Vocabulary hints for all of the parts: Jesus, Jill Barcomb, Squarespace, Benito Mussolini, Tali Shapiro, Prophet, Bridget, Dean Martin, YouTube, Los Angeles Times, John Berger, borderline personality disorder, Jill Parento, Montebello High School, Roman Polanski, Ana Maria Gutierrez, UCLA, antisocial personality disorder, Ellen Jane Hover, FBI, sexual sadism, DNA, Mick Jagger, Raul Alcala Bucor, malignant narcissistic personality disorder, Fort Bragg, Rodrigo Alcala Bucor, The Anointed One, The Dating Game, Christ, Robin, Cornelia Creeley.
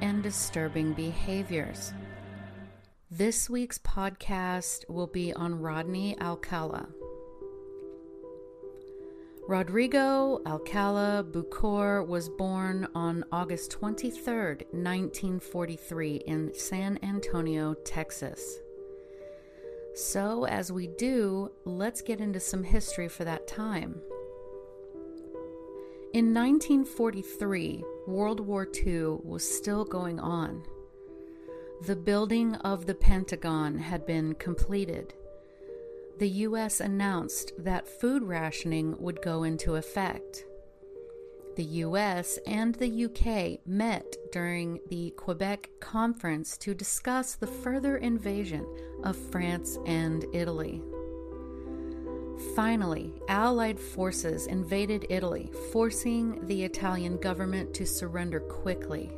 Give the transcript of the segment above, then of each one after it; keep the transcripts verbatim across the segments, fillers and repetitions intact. and disturbing behaviors. This week's podcast will be on Rodney Alcala. Rodrigo Alcala Bucor was born on August twenty-third, nineteen forty-three in San Antonio, Texas. So, as we do, let's get into some history for that time. In nineteen forty-three, World War Two was still going on. The building of the Pentagon had been completed. The U S announced that food rationing would go into effect. The U S and the U K met during the Quebec Conference to discuss the further invasion of France and Italy. Finally, Allied forces invaded Italy, forcing the Italian government to surrender quickly.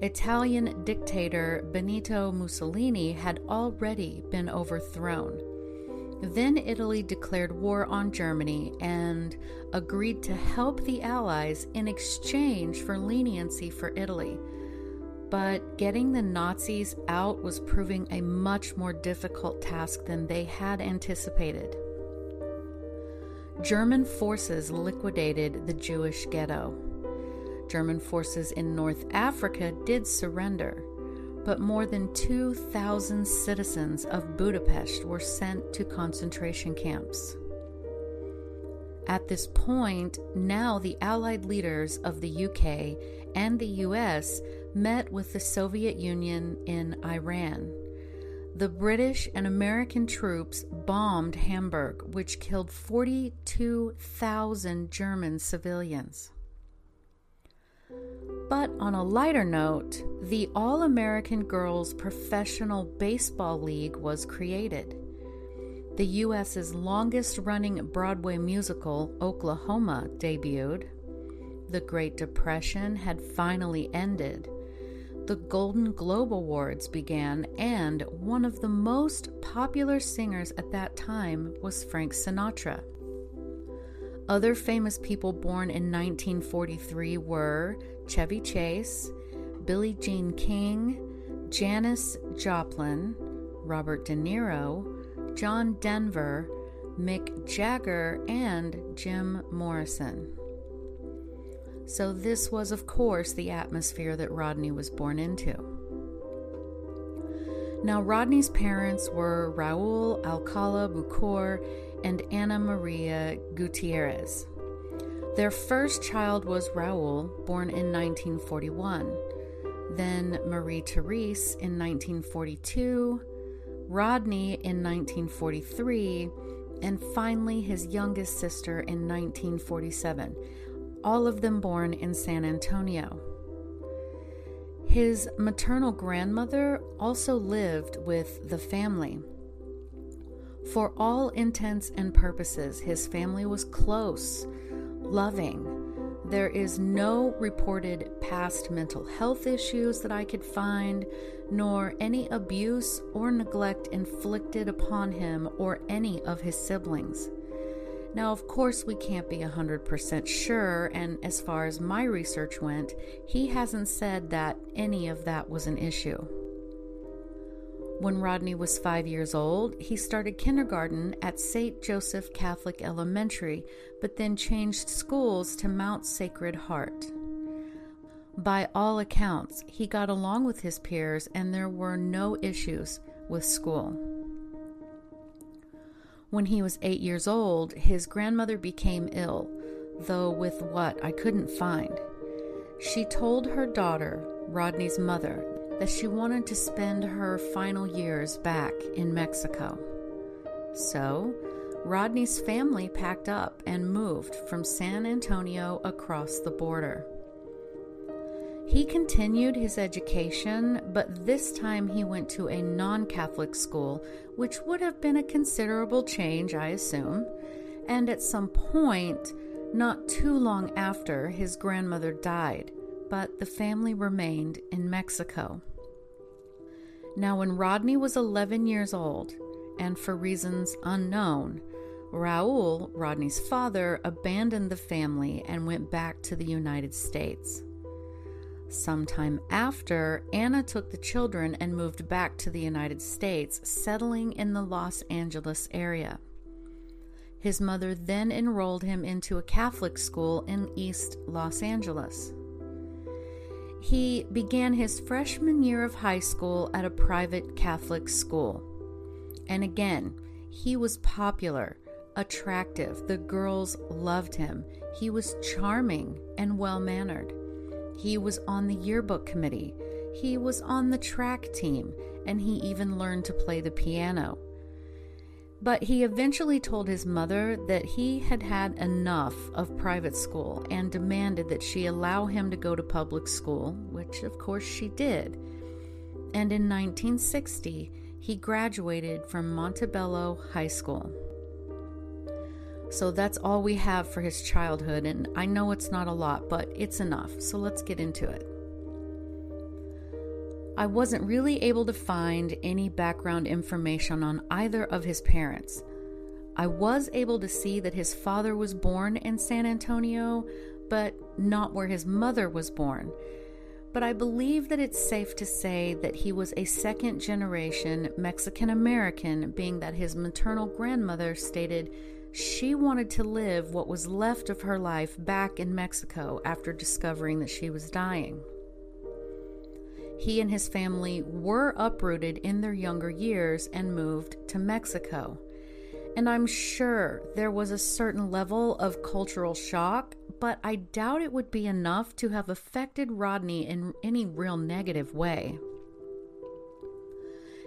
Italian dictator Benito Mussolini had already been overthrown. Then Italy declared war on Germany and agreed to help the Allies in exchange for leniency for Italy. But getting the Nazis out was proving a much more difficult task than they had anticipated. German forces liquidated the Jewish ghetto. German forces in North Africa did surrender, but more than two thousand citizens of Budapest were sent to concentration camps. At this point, now the Allied leaders of the U K and the U S met with the Soviet Union in Iran. The British and American troops bombed Hamburg, which killed forty-two thousand German civilians. But on a lighter note, the All-American Girls Professional Baseball League was created. The U S's longest-running Broadway musical, Oklahoma, debuted. The Great Depression had finally ended. The Golden Globe Awards began, and one of the most popular singers at that time was Frank Sinatra. Other famous people born in nineteen forty-three were Chevy Chase, Billie Jean King, Janis Joplin, Robert De Niro, John Denver, Mick Jagger, and Jim Morrison. So this was, of course, the atmosphere that Rodney was born into. Now, Rodney's parents were Raul Alcala Bucor and Ana Maria Gutierrez. Their first child was Raul, born in nineteen forty-one, then Marie Therese in nineteen forty-two, Rodney in nineteen forty-three, and finally his youngest sister in nineteen forty-seven. All of them born in San Antonio. His maternal grandmother also lived with the family. For all intents and purposes, his family was close, loving. There is no reported past mental health issues that I could find, nor any abuse or neglect inflicted upon him or any of his siblings. Now, of course, we can't be one hundred percent sure, and as far as my research went, he hasn't said that any of that was an issue. When Rodney was five years old, he started kindergarten at Saint Joseph Catholic Elementary, but then changed schools to Mount Sacred Heart. By all accounts, he got along with his peers and there were no issues with school. When he was eight years old, his grandmother became ill, though with what I couldn't find. She told her daughter, Rodney's mother, that she wanted to spend her final years back in Mexico. So, Rodney's family packed up and moved from San Antonio across the border. He continued his education, but this time he went to a non-Catholic school, which would have been a considerable change, I assume, and at some point, not too long after, his grandmother died, but the family remained in Mexico. Now, when Rodney was eleven years old, and for reasons unknown, Raul, Rodney's father, abandoned the family and went back to the United States. Sometime after, Anna took the children and moved back to the United States, settling in the Los Angeles area. His mother then enrolled him into a Catholic school in East Los Angeles. He began his freshman year of high school at a private Catholic school. And again, he was popular, attractive, the girls loved him, he was charming and well-mannered. He was on the yearbook committee, he was on the track team, and he even learned to play the piano. But he eventually told his mother that he had had enough of private school and demanded that she allow him to go to public school, which of course she did. And in nineteen sixty, he graduated from Montebello High School. So that's all we have for his childhood, and I know it's not a lot, but it's enough, so let's get into it. I wasn't really able to find any background information on either of his parents. I was able to see that his father was born in San Antonio, but not where his mother was born. But I believe that it's safe to say that he was a second-generation Mexican-American, being that his maternal grandmother stated she wanted to live what was left of her life back in Mexico after discovering that she was dying. He and his family were uprooted in their younger years and moved to Mexico. And I'm sure there was a certain level of cultural shock, but I doubt it would be enough to have affected Rodney in any real negative way.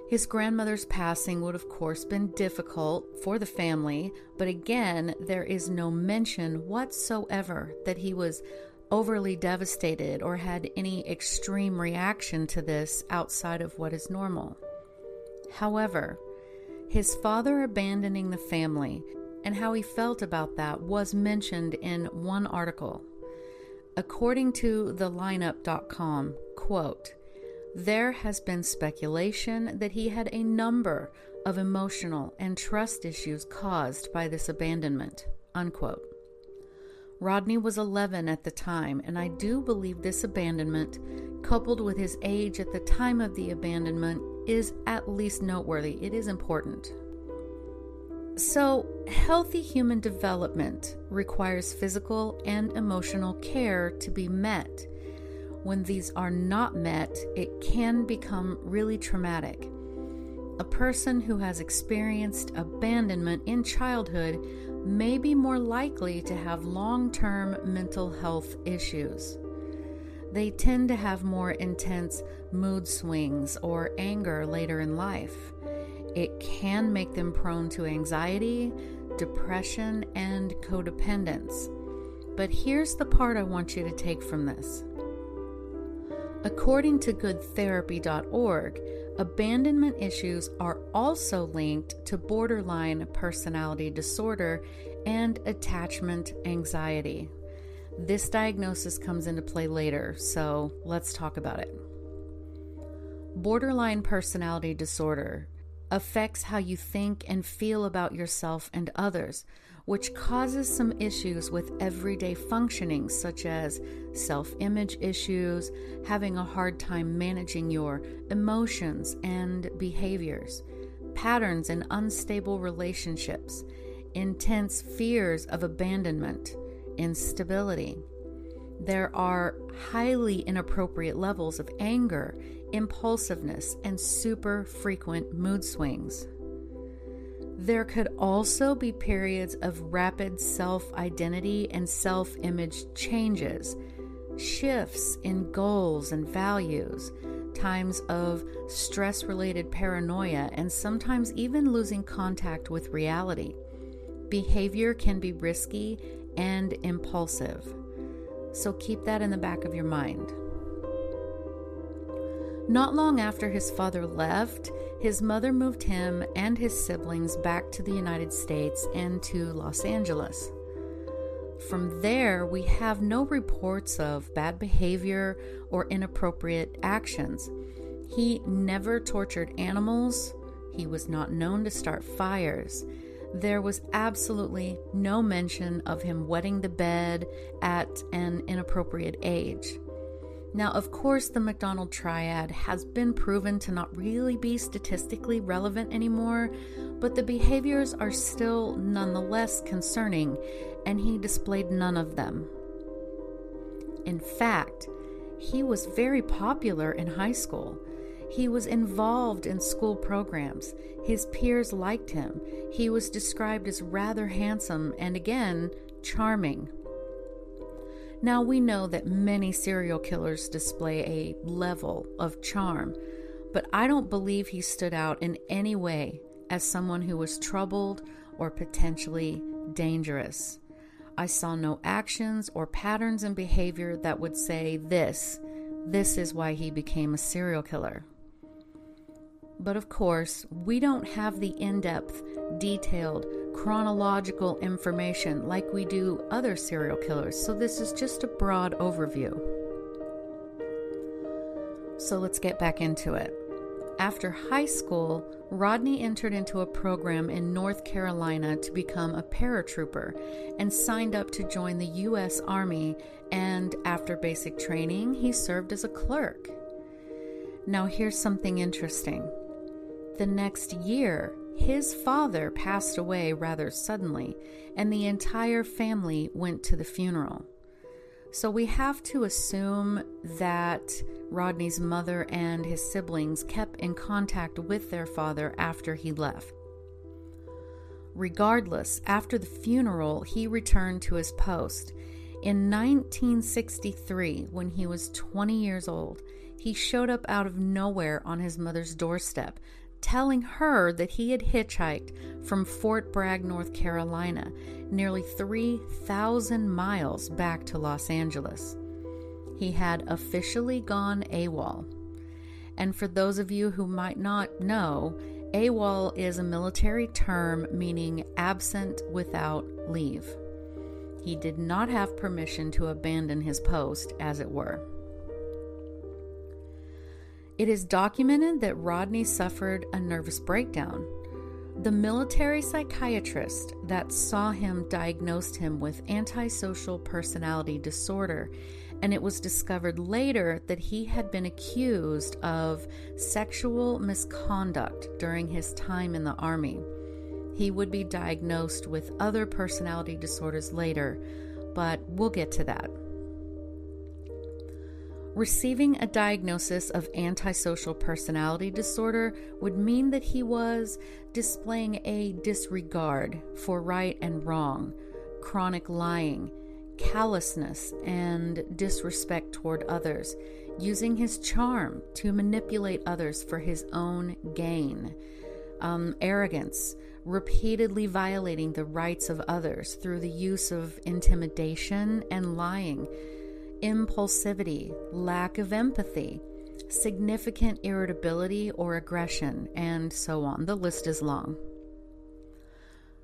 His grandmother's passing would of course been difficult for the family, but again, there is no mention whatsoever that he was overly devastated or had any extreme reaction to this outside of what is normal. However, his father abandoning the family and how he felt about that was mentioned in one article. According to the lineup dot com, quote, "There has been speculation that he had a number of emotional and trust issues caused by this abandonment," unquote. Rodney was eleven at the time, and I do believe this abandonment, coupled with his age at the time of the abandonment, is at least noteworthy. It is important. So, healthy human development requires physical and emotional care to be met. When these are not met, it can become really traumatic. A person who has experienced abandonment in childhood may be more likely to have long-term mental health issues. They tend to have more intense mood swings or anger later in life. It can make them prone to anxiety, depression, and codependence. But here's the part I want you to take from this. According to good therapy dot org, abandonment issues are also linked to borderline personality disorder and attachment anxiety. This diagnosis comes into play later, so let's talk about it. Borderline personality disorder affects how you think and feel about yourself and others, which causes some issues with everyday functioning, such as self-image issues, having a hard time managing your emotions and behaviors, patterns in unstable relationships, intense fears of abandonment, instability, there are highly inappropriate levels of anger, impulsiveness, and super frequent mood swings. There could also be periods of rapid self-identity and self-image changes, shifts in goals and values, times of stress-related paranoia, and sometimes even losing contact with reality. Behavior can be risky and impulsive. So keep that in the back of your mind. Not long after his father left, his mother moved him and his siblings back to the United States and to Los Angeles. From there, we have no reports of bad behavior or inappropriate actions. He never tortured animals. He was not known to start fires. There was absolutely no mention of him wetting the bed at an inappropriate age. Now, of course, the McDonald Triad has been proven to not really be statistically relevant anymore, but the behaviors are still nonetheless concerning, and he displayed none of them. In fact, he was very popular in high school. He was involved in school programs. His peers liked him. He was described as rather handsome and, again, charming. Now, we know that many serial killers display a level of charm, but I don't believe he stood out in any way as someone who was troubled or potentially dangerous. I saw no actions or patterns in behavior that would say this, this is why he became a serial killer. But of course, we don't have the in-depth, detailed, chronological information like we do other serial killers, so this is just a broad overview. So let's get back into it. After high school, Rodney entered into a program in North Carolina to become a paratrooper and signed up to join the U S Army, and after basic training, he served as a clerk. Now here's something interesting. The next year, his father passed away rather suddenly, and the entire family went to the funeral. So we have to assume that Rodney's mother and his siblings kept in contact with their father after he left. Regardless, after the funeral, he returned to his post. In nineteen sixty-three, when he was twenty years old, he showed up out of nowhere on his mother's doorstep, telling her that he had hitchhiked from Fort Bragg, North Carolina, nearly three thousand miles back to Los Angeles. He had officially gone AWOL. And for those of you who might not know, AWOL is a military term meaning absent without leave. He did not have permission to abandon his post, as it were. It is documented that Rodney suffered a nervous breakdown. The military psychiatrist that saw him diagnosed him with antisocial personality disorder, and it was discovered later that he had been accused of sexual misconduct during his time in the Army. He would be diagnosed with other personality disorders later, but we'll get to that. Receiving a diagnosis of antisocial personality disorder would mean that he was displaying a disregard for right and wrong, chronic lying, callousness, and disrespect toward others, using his charm to manipulate others for his own gain, um, arrogance, repeatedly violating the rights of others through the use of intimidation and lying, impulsivity, lack of empathy, significant irritability or aggression, and so on. The list is long.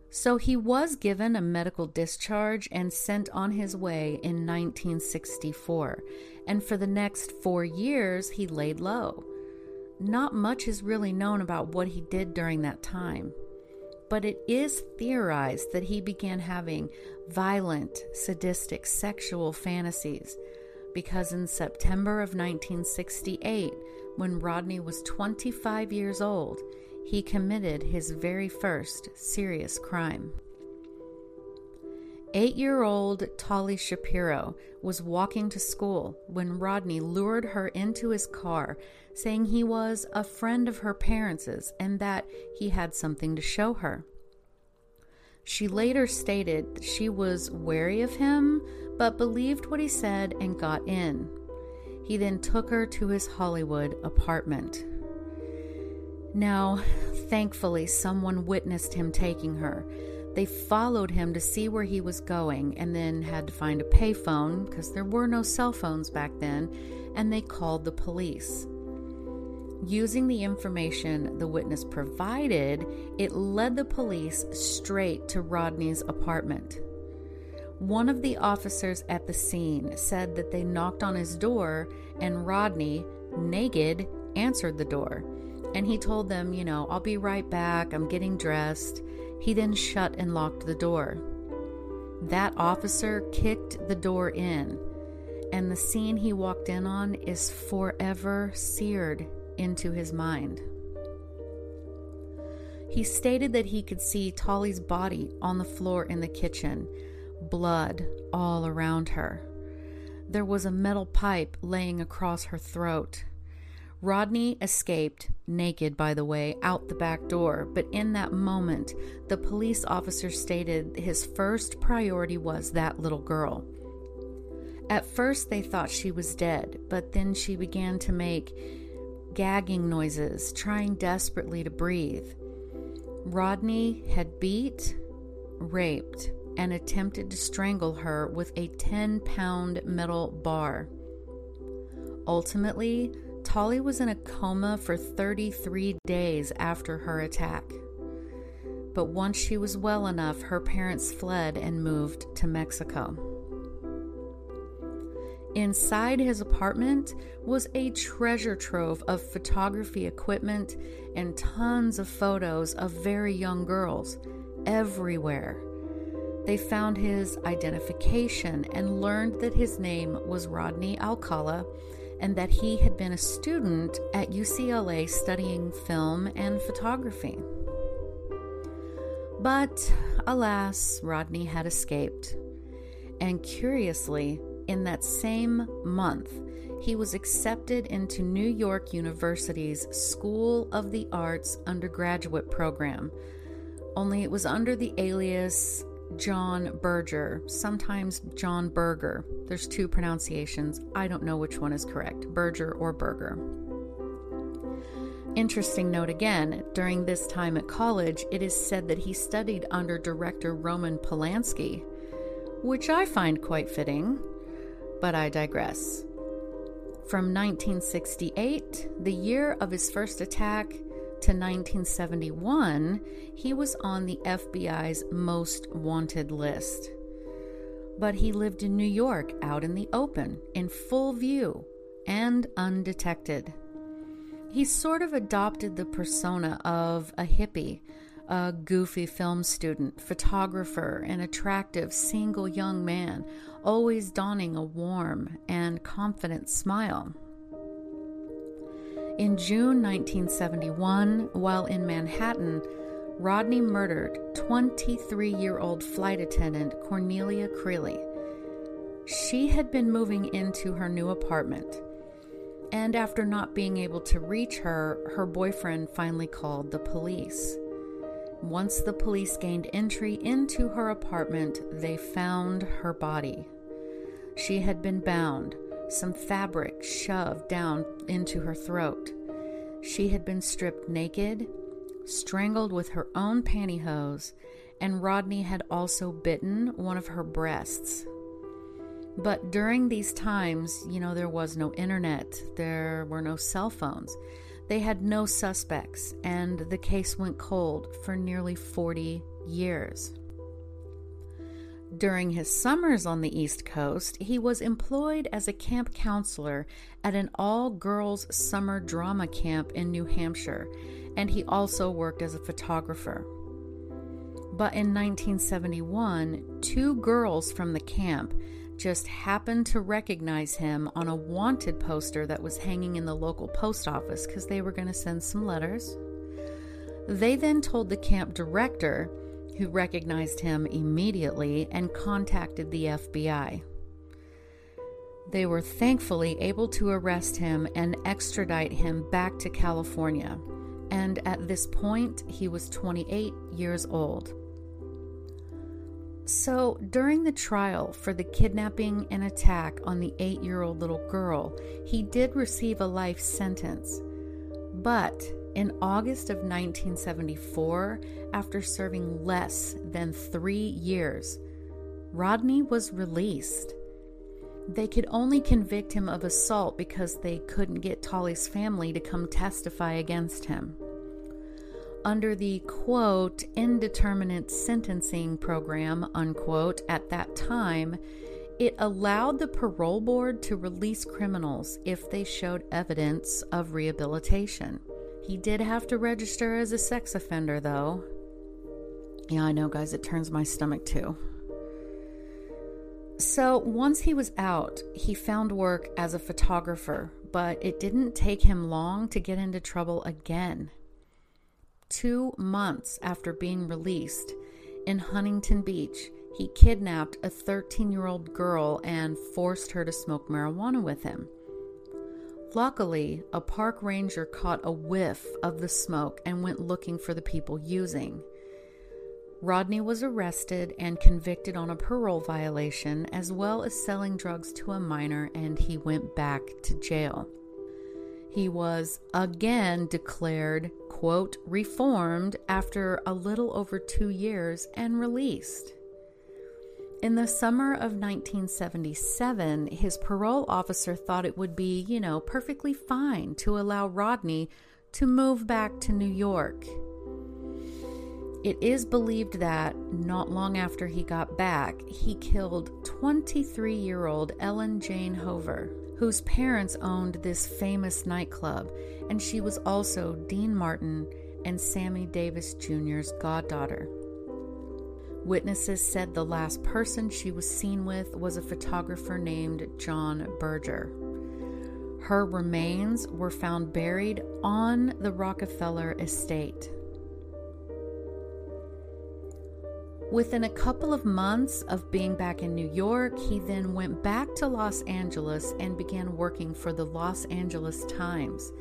So he was given a medical discharge and sent on his way in nineteen sixty-four. And for the next four years, he laid low. Not much is really known about what he did during that time. But it is theorized that he began having violent, sadistic, sexual fantasies because in September of nineteen sixty-eight, when Rodney was twenty-five years old, he committed his very first serious crime. Eight-year-old Tali Shapiro was walking to school when Rodney lured her into his car, saying he was a friend of her parents' and that he had something to show her. She later stated that she was wary of him, but believed what he said and got in. He then took her to his Hollywood apartment. Now, thankfully, someone witnessed him taking her. They followed him to see where he was going and then had to find a payphone because there were no cell phones back then, and they called the police. Using the information the witness provided, it led the police straight to Rodney's apartment. One of the officers at the scene said that they knocked on his door and Rodney, naked, answered the door. And he told them, you know, I'll be right back, I'm getting dressed. He then shut and locked the door. That officer kicked the door in, and the scene he walked in on is forever seared into his mind. He stated that he could see Tali's body on the floor in the kitchen, blood all around her. There was a metal pipe laying across her throat. Rodney escaped, naked by the way, out the back door, but in that moment, the police officer stated his first priority was that little girl. At first, they thought she was dead, but then she began to make gagging noises, trying desperately to breathe. Rodney had beat, raped, and attempted to strangle her with a ten-pound metal bar. Ultimately, Tali was in a coma for thirty-three days after her attack. But once she was well enough, her parents fled and moved to Mexico. Inside his apartment was a treasure trove of photography equipment and tons of photos of very young girls everywhere. They found his identification and learned that his name was Rodney Alcala, and that he had been a student at U C L A studying film and photography. But, alas, Rodney had escaped. And curiously, in that same month, he was accepted into New York University's School of the Arts undergraduate program, only it was under the alias John Berger, sometimes John Berger. There's two pronunciations. I don't know which one is correct, Berger or Berger. Interesting note again, during this time at college, it is said that he studied under director Roman Polanski, which I find quite fitting, but I digress. From nineteen sixty-eight, the year of his first attack, to nineteen seventy-one, he was on the F B I's most wanted list. But he lived in New York, out in the open, in full view, and undetected. He sort of adopted the persona of a hippie, a goofy film student, photographer, an attractive single young man, always donning a warm and confident smile. In June nineteen seventy-one, while in Manhattan, Rodney murdered twenty-three-year-old flight attendant Cornelia Creeley. She had been moving into her new apartment, and after not being able to reach her, her boyfriend finally called the police. Once the police gained entry into her apartment, they found her body. She had been bound, some fabric shoved down into her throat. She had been stripped naked, strangled with her own pantyhose, and Rodney had also bitten one of her breasts. But during these times, you know, there was no internet, there were no cell phones. They had no suspects, and the case went cold for nearly forty years. During his summers on the East Coast, he was employed as a camp counselor at an all-girls summer drama camp in New Hampshire, and he also worked as a photographer. But in nineteen seventy-one, two girls from the camp just happened to recognize him on a wanted poster that was hanging in the local post office because they were going to send some letters. They then told the camp director who recognized him immediately and contacted the F B I. They were thankfully able to arrest him and extradite him back to California, and at this point, he was twenty-eight years old. So, during the trial for the kidnapping and attack on the eight-year-old little girl, he did receive a life sentence. But in August of nineteen seventy-four, after serving less than three years, Rodney was released. They could only convict him of assault because they couldn't get Tali's family to come testify against him. Under the, quote, indeterminate sentencing program, unquote, at that time, it allowed the parole board to release criminals if they showed evidence of rehabilitation. He did have to register as a sex offender, though. Yeah, I know, guys, it turns my stomach, too. So once he was out, he found work as a photographer, but it didn't take him long to get into trouble again. Two months after being released, in Huntington Beach, he kidnapped a thirteen-year-old girl and forced her to smoke marijuana with him. Luckily, a park ranger caught a whiff of the smoke and went looking for the people using. Rodney was arrested and convicted on a parole violation as well as selling drugs to a minor, and he went back to jail. He was again declared, quote, reformed after a little over two years and released. In the summer of nineteen seventy-seven, his parole officer thought it would be, you know, perfectly fine to allow Rodney to move back to New York. It is believed that, not long after he got back, he killed twenty-three-year-old Ellen Jane Hover, whose parents owned this famous nightclub, and she was also Dean Martin and Sammy Davis Junior's goddaughter. Witnesses said the last person she was seen with was a photographer named John Berger. Her remains were found buried on the Rockefeller estate. Within a couple of months of being back in New York, he then went back to Los Angeles and began working for the Los Angeles Times.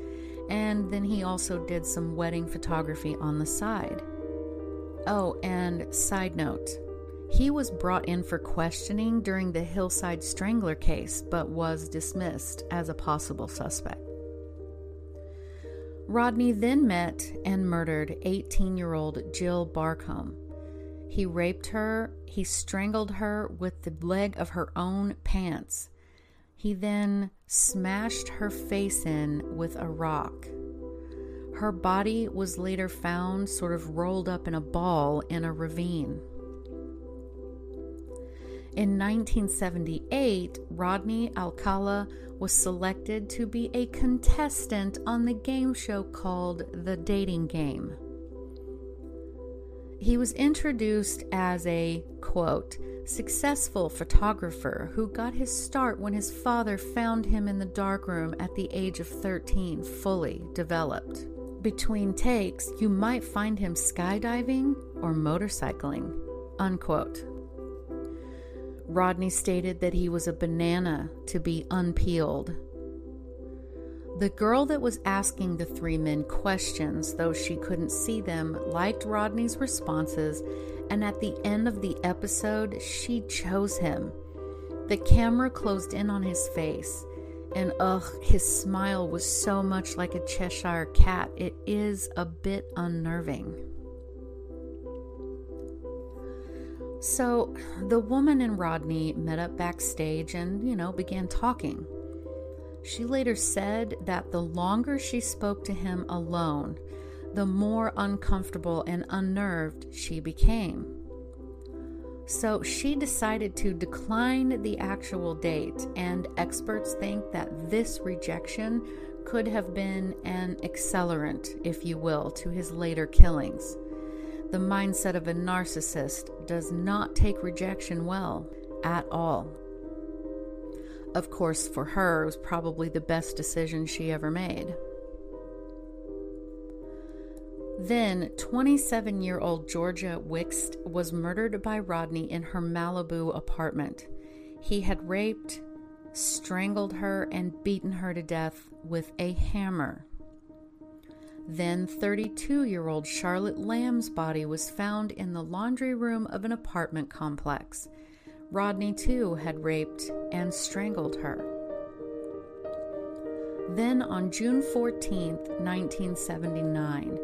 And then he also did some wedding photography on the side. Oh, and side note, he was brought in for questioning during the Hillside Strangler case, but was dismissed as a possible suspect. Rodney then met and murdered eighteen-year-old Jill Barcomb. He raped her, he strangled her with the leg of her own pants. He then smashed her face in with a rock. Her body was later found sort of rolled up in a ball in a ravine. In nineteen seventy-eight, Rodney Alcala was selected to be a contestant on the game show called The Dating Game. He was introduced as a, quote, successful photographer who got his start when his father found him in the darkroom at the age of thirteen, fully developed. Between takes, you might find him skydiving or motorcycling, unquote. Rodney stated that he was a banana to be unpeeled. The girl that was asking the three men questions, though she couldn't see them, liked Rodney's responses, and at the end of the episode, she chose him. The camera closed in on his face, and ugh, his smile was so much like a Cheshire cat. It is a bit unnerving. So, the woman and Rodney met up backstage and, you know, began talking. She later said that the longer she spoke to him alone, the more uncomfortable and unnerved she became. So she decided to decline the actual date, and experts think that this rejection could have been an accelerant, if you will, to his later killings. The mindset of a narcissist does not take rejection well at all. Of course, for her, it was probably the best decision she ever made. Then, twenty-seven-year-old Georgia Wixt was murdered by Rodney in her Malibu apartment. He had raped, strangled her, and beaten her to death with a hammer. Then, thirty-two-year-old Charlotte Lamb's body was found in the laundry room of an apartment complex. Rodney, too, had raped and strangled her. Then, on June fourteenth, nineteen seventy-nine,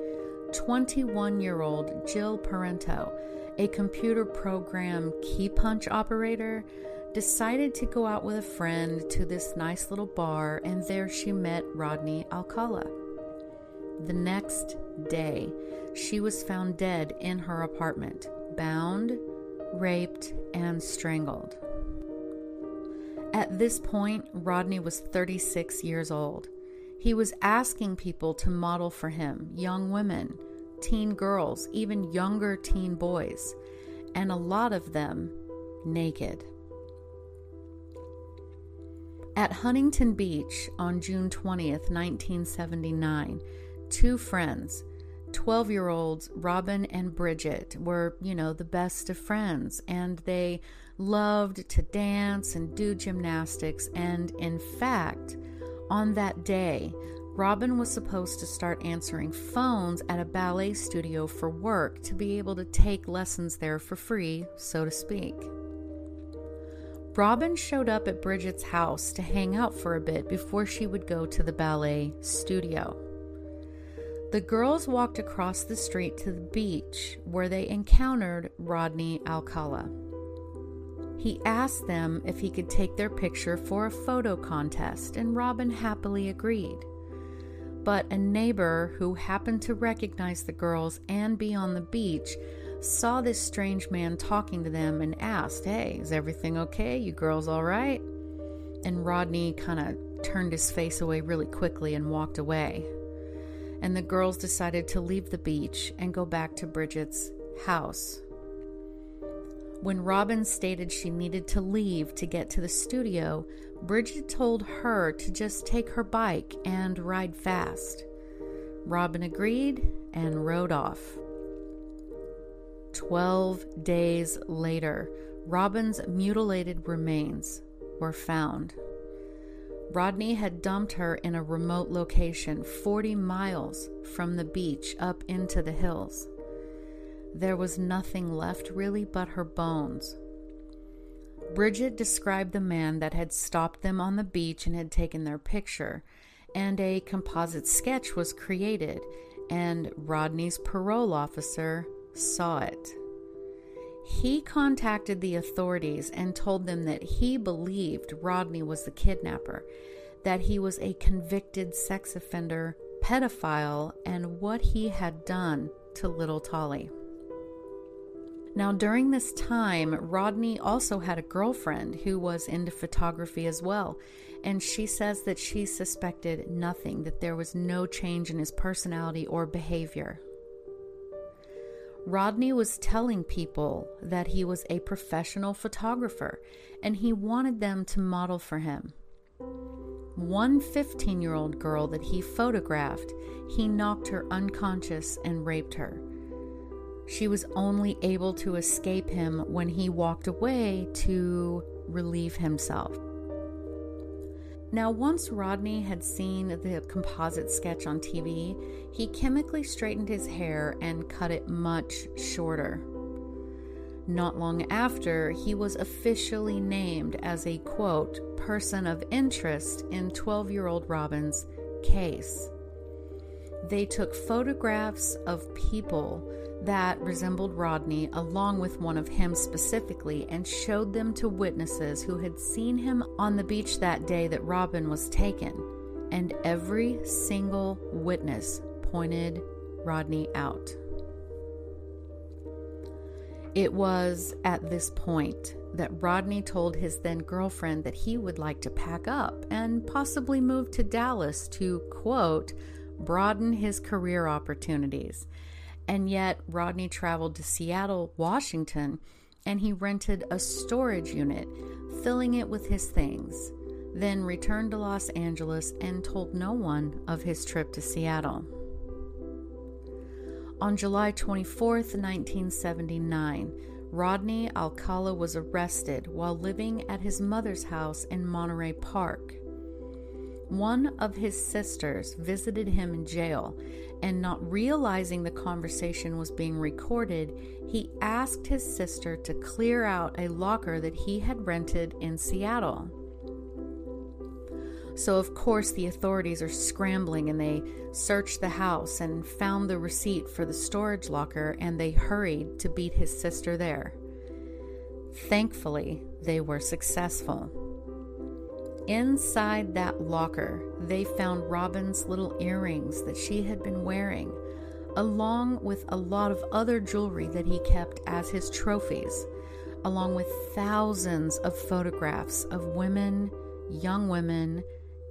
twenty-one-year-old Jill Parento, a computer program key punch operator, decided to go out with a friend to this nice little bar, and there she met Rodney Alcala. The next day, she was found dead in her apartment, bound, raped, and strangled. At this point, Rodney was thirty-six years old. He was asking people to model for him, young women, teen girls, even younger teen boys, and a lot of them naked. At Huntington Beach on June twentieth, nineteen seventy-nine, two friends, twelve-year-olds Robin and Bridget, were, you know, the best of friends, and they loved to dance and do gymnastics, and in fact, on that day, Robin was supposed to start answering phones at a ballet studio for work to be able to take lessons there for free, so to speak. Robin showed up at Bridget's house to hang out for a bit before she would go to the ballet studio. The girls walked across the street to the beach where they encountered Rodney Alcala. He asked them if he could take their picture for a photo contest, and Robin happily agreed. But a neighbor who happened to recognize the girls and be on the beach saw this strange man talking to them and asked, "Hey, is everything okay? You girls all right?" And Rodney kind of turned his face away really quickly and walked away. And the girls decided to leave the beach and go back to Bridget's house. When Robin stated she needed to leave to get to the studio, Bridget told her to just take her bike and ride fast. Robin agreed and rode off. Twelve days later, Robin's mutilated remains were found. Rodney had dumped her in a remote location forty miles from the beach up into the hills. There was nothing left really but her bones. Bridget described the man that had stopped them on the beach and had taken their picture, and a composite sketch was created, and Rodney's parole officer saw it. He contacted the authorities and told them that he believed Rodney was the kidnapper, that he was a convicted sex offender, pedophile, and what he had done to little Tali. Now, during this time, Rodney also had a girlfriend who was into photography as well, and she says that she suspected nothing, that there was no change in his personality or behavior. Rodney was telling people that he was a professional photographer, and he wanted them to model for him. One fifteen-year-old girl that he photographed, he knocked her unconscious and raped her. She was only able to escape him when he walked away to relieve himself. Now, once Rodney had seen the composite sketch on T V, he chemically straightened his hair and cut it much shorter. Not long after, he was officially named as a, quote, person of interest in twelve-year-old Robin's case. They took photographs of people that resembled Rodney, along with one of him specifically, and showed them to witnesses who had seen him on the beach that day that Robin was taken, and every single witness pointed Rodney out. It was at this point that Rodney told his then girlfriend that he would like to pack up and possibly move to Dallas to, quote, broaden his career opportunities. And yet, Rodney traveled to Seattle, Washington, and he rented a storage unit, filling it with his things, then returned to Los Angeles and told no one of his trip to Seattle. On July twenty-fourth, nineteen seventy-nine, Rodney Alcala was arrested while living at his mother's house in Monterey Park. One of his sisters visited him in jail, and not realizing the conversation was being recorded, he asked his sister to clear out a locker that he had rented in Seattle. So, of course, the authorities are scrambling, and they searched the house and found the receipt for the storage locker, and they hurried to beat his sister there. Thankfully, they were successful. Inside that locker, they found Robin's little earrings that she had been wearing, along with a lot of other jewelry that he kept as his trophies, along with thousands of photographs of women, young women,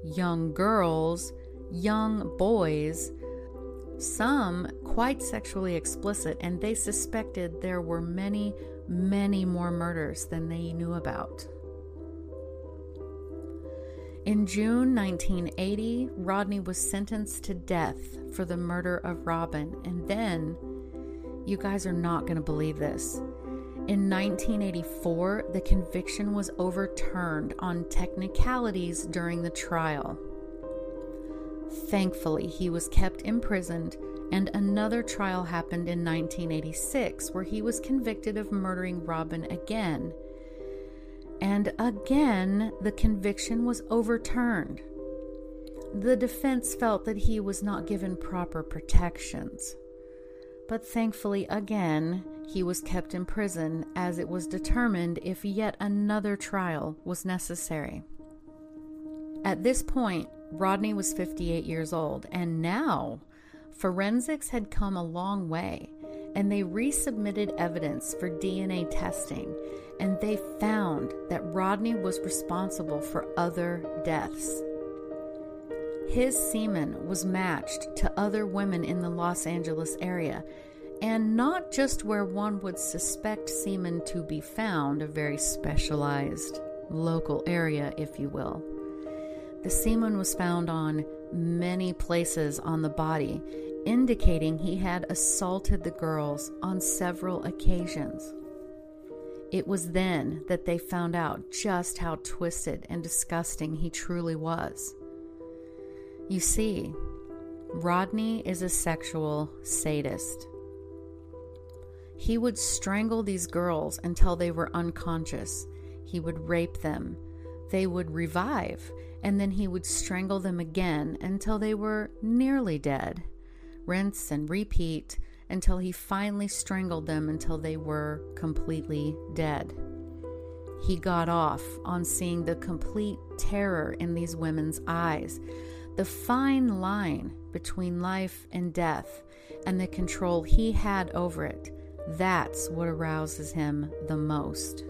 young girls, young boys, some quite sexually explicit, and they suspected there were many, many more murders than they knew about. In June nineteen eighty, Rodney was sentenced to death for the murder of Robin. And then, you guys are not going to believe this, in nineteen eighty-four, the conviction was overturned on technicalities during the trial. Thankfully, he was kept imprisoned, and another trial happened in nineteen eighty-six, where he was convicted of murdering Robin again. And again, the conviction was overturned. The defense felt that he was not given proper protections. But thankfully, again, he was kept in prison, as it was determined if yet another trial was necessary. At this point, Rodney was fifty-eight years old, and now forensics had come a long way, and they resubmitted evidence for D N A testing, and they found that Rodney was responsible for other deaths. His semen was matched to other women in the Los Angeles area, and not just where one would suspect semen to be found, a very specialized local area, if you will. The semen was found on many places on the body, indicating he had assaulted the girls on several occasions. It was then that they found out just how twisted and disgusting he truly was. You see, Rodney is a sexual sadist. He would strangle these girls until they were unconscious. He would rape them. They would revive, and then he would strangle them again until they were nearly dead. Rinse and repeat until he finally strangled them until they were completely dead. He got off on seeing the complete terror in these women's eyes, the fine line between life and death, and the control he had over it. That's what arouses him the most.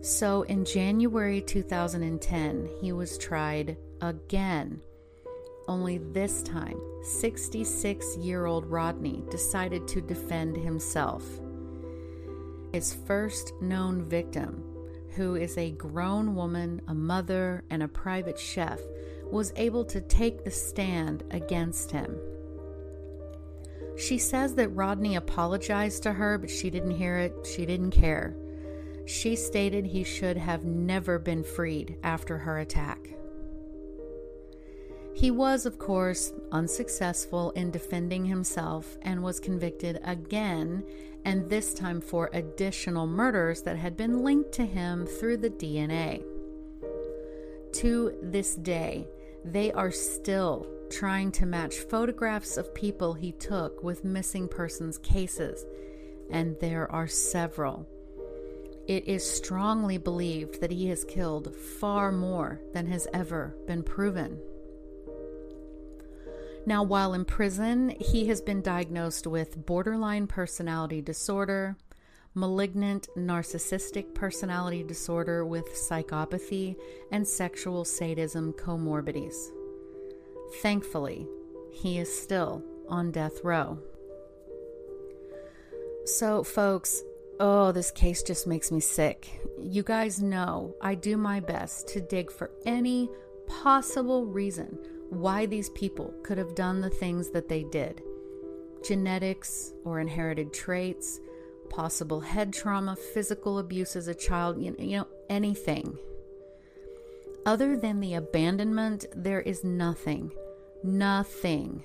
So in January two thousand ten, he was tried again. Only this time, sixty-six-year-old Rodney decided to defend himself. His first known victim, who is a grown woman, a mother, and a private chef, was able to take the stand against him. She says that Rodney apologized to her, but she didn't hear it. She didn't care. She stated he should have never been freed after her attack. He was, of course, unsuccessful in defending himself and was convicted again, and this time for additional murders that had been linked to him through the D N A. To this day, they are still trying to match photographs of people he took with missing persons cases, and there are several. It is strongly believed that he has killed far more than has ever been proven. Now, while in prison, he has been diagnosed with borderline personality disorder, malignant narcissistic personality disorder with psychopathy, and sexual sadism comorbidities. Thankfully, he is still on death row. So, folks, oh, this case just makes me sick. You guys know I do my best to dig for any possible reason why these people could have done the things that they did. Genetics or inherited traits, possible head trauma, physical abuse as a child, you know, anything. Other than the abandonment, there is nothing, nothing.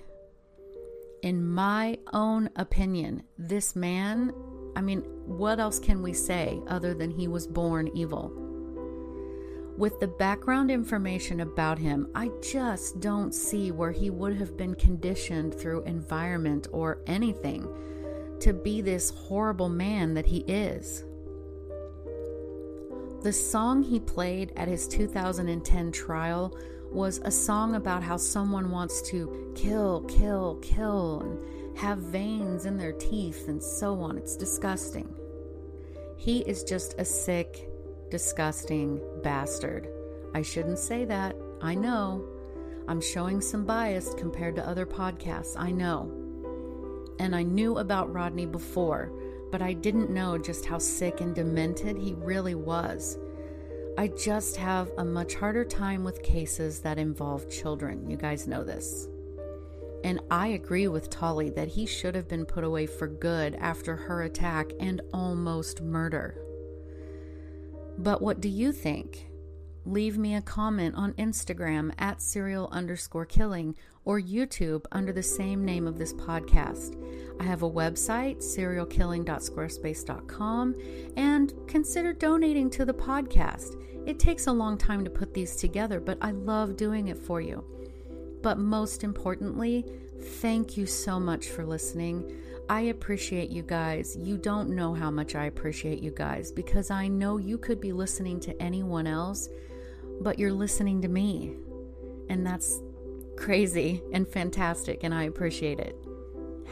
In my own opinion, this man, I mean, what else can we say other than he was born evil? With the background information about him, I just don't see where he would have been conditioned through environment or anything to be this horrible man that he is. The song he played at his two thousand ten trial was a song about how someone wants to kill, kill, kill, and have veins in their teeth and so on. It's disgusting. He is just a sick, disgusting bastard. I shouldn't say that. I know. I'm showing some bias compared to other podcasts. I know. And I knew about Rodney before, but I didn't know just how sick and demented he really was. I just have a much harder time with cases that involve children. You guys know this. And I agree with Tali that he should have been put away for good after her attack and almost murder. But what do you think? Leave me a comment on Instagram at serial underscore killing or YouTube under the same name of this podcast. I have a website, serial killing dot squarespace dot com, and consider donating to the podcast. It takes a long time to put these together, but I love doing it for you. But most importantly, thank you so much for listening. I appreciate you guys. You don't know how much I appreciate you guys, because I know you could be listening to anyone else, but you're listening to me. And that's crazy and fantastic, and I appreciate it.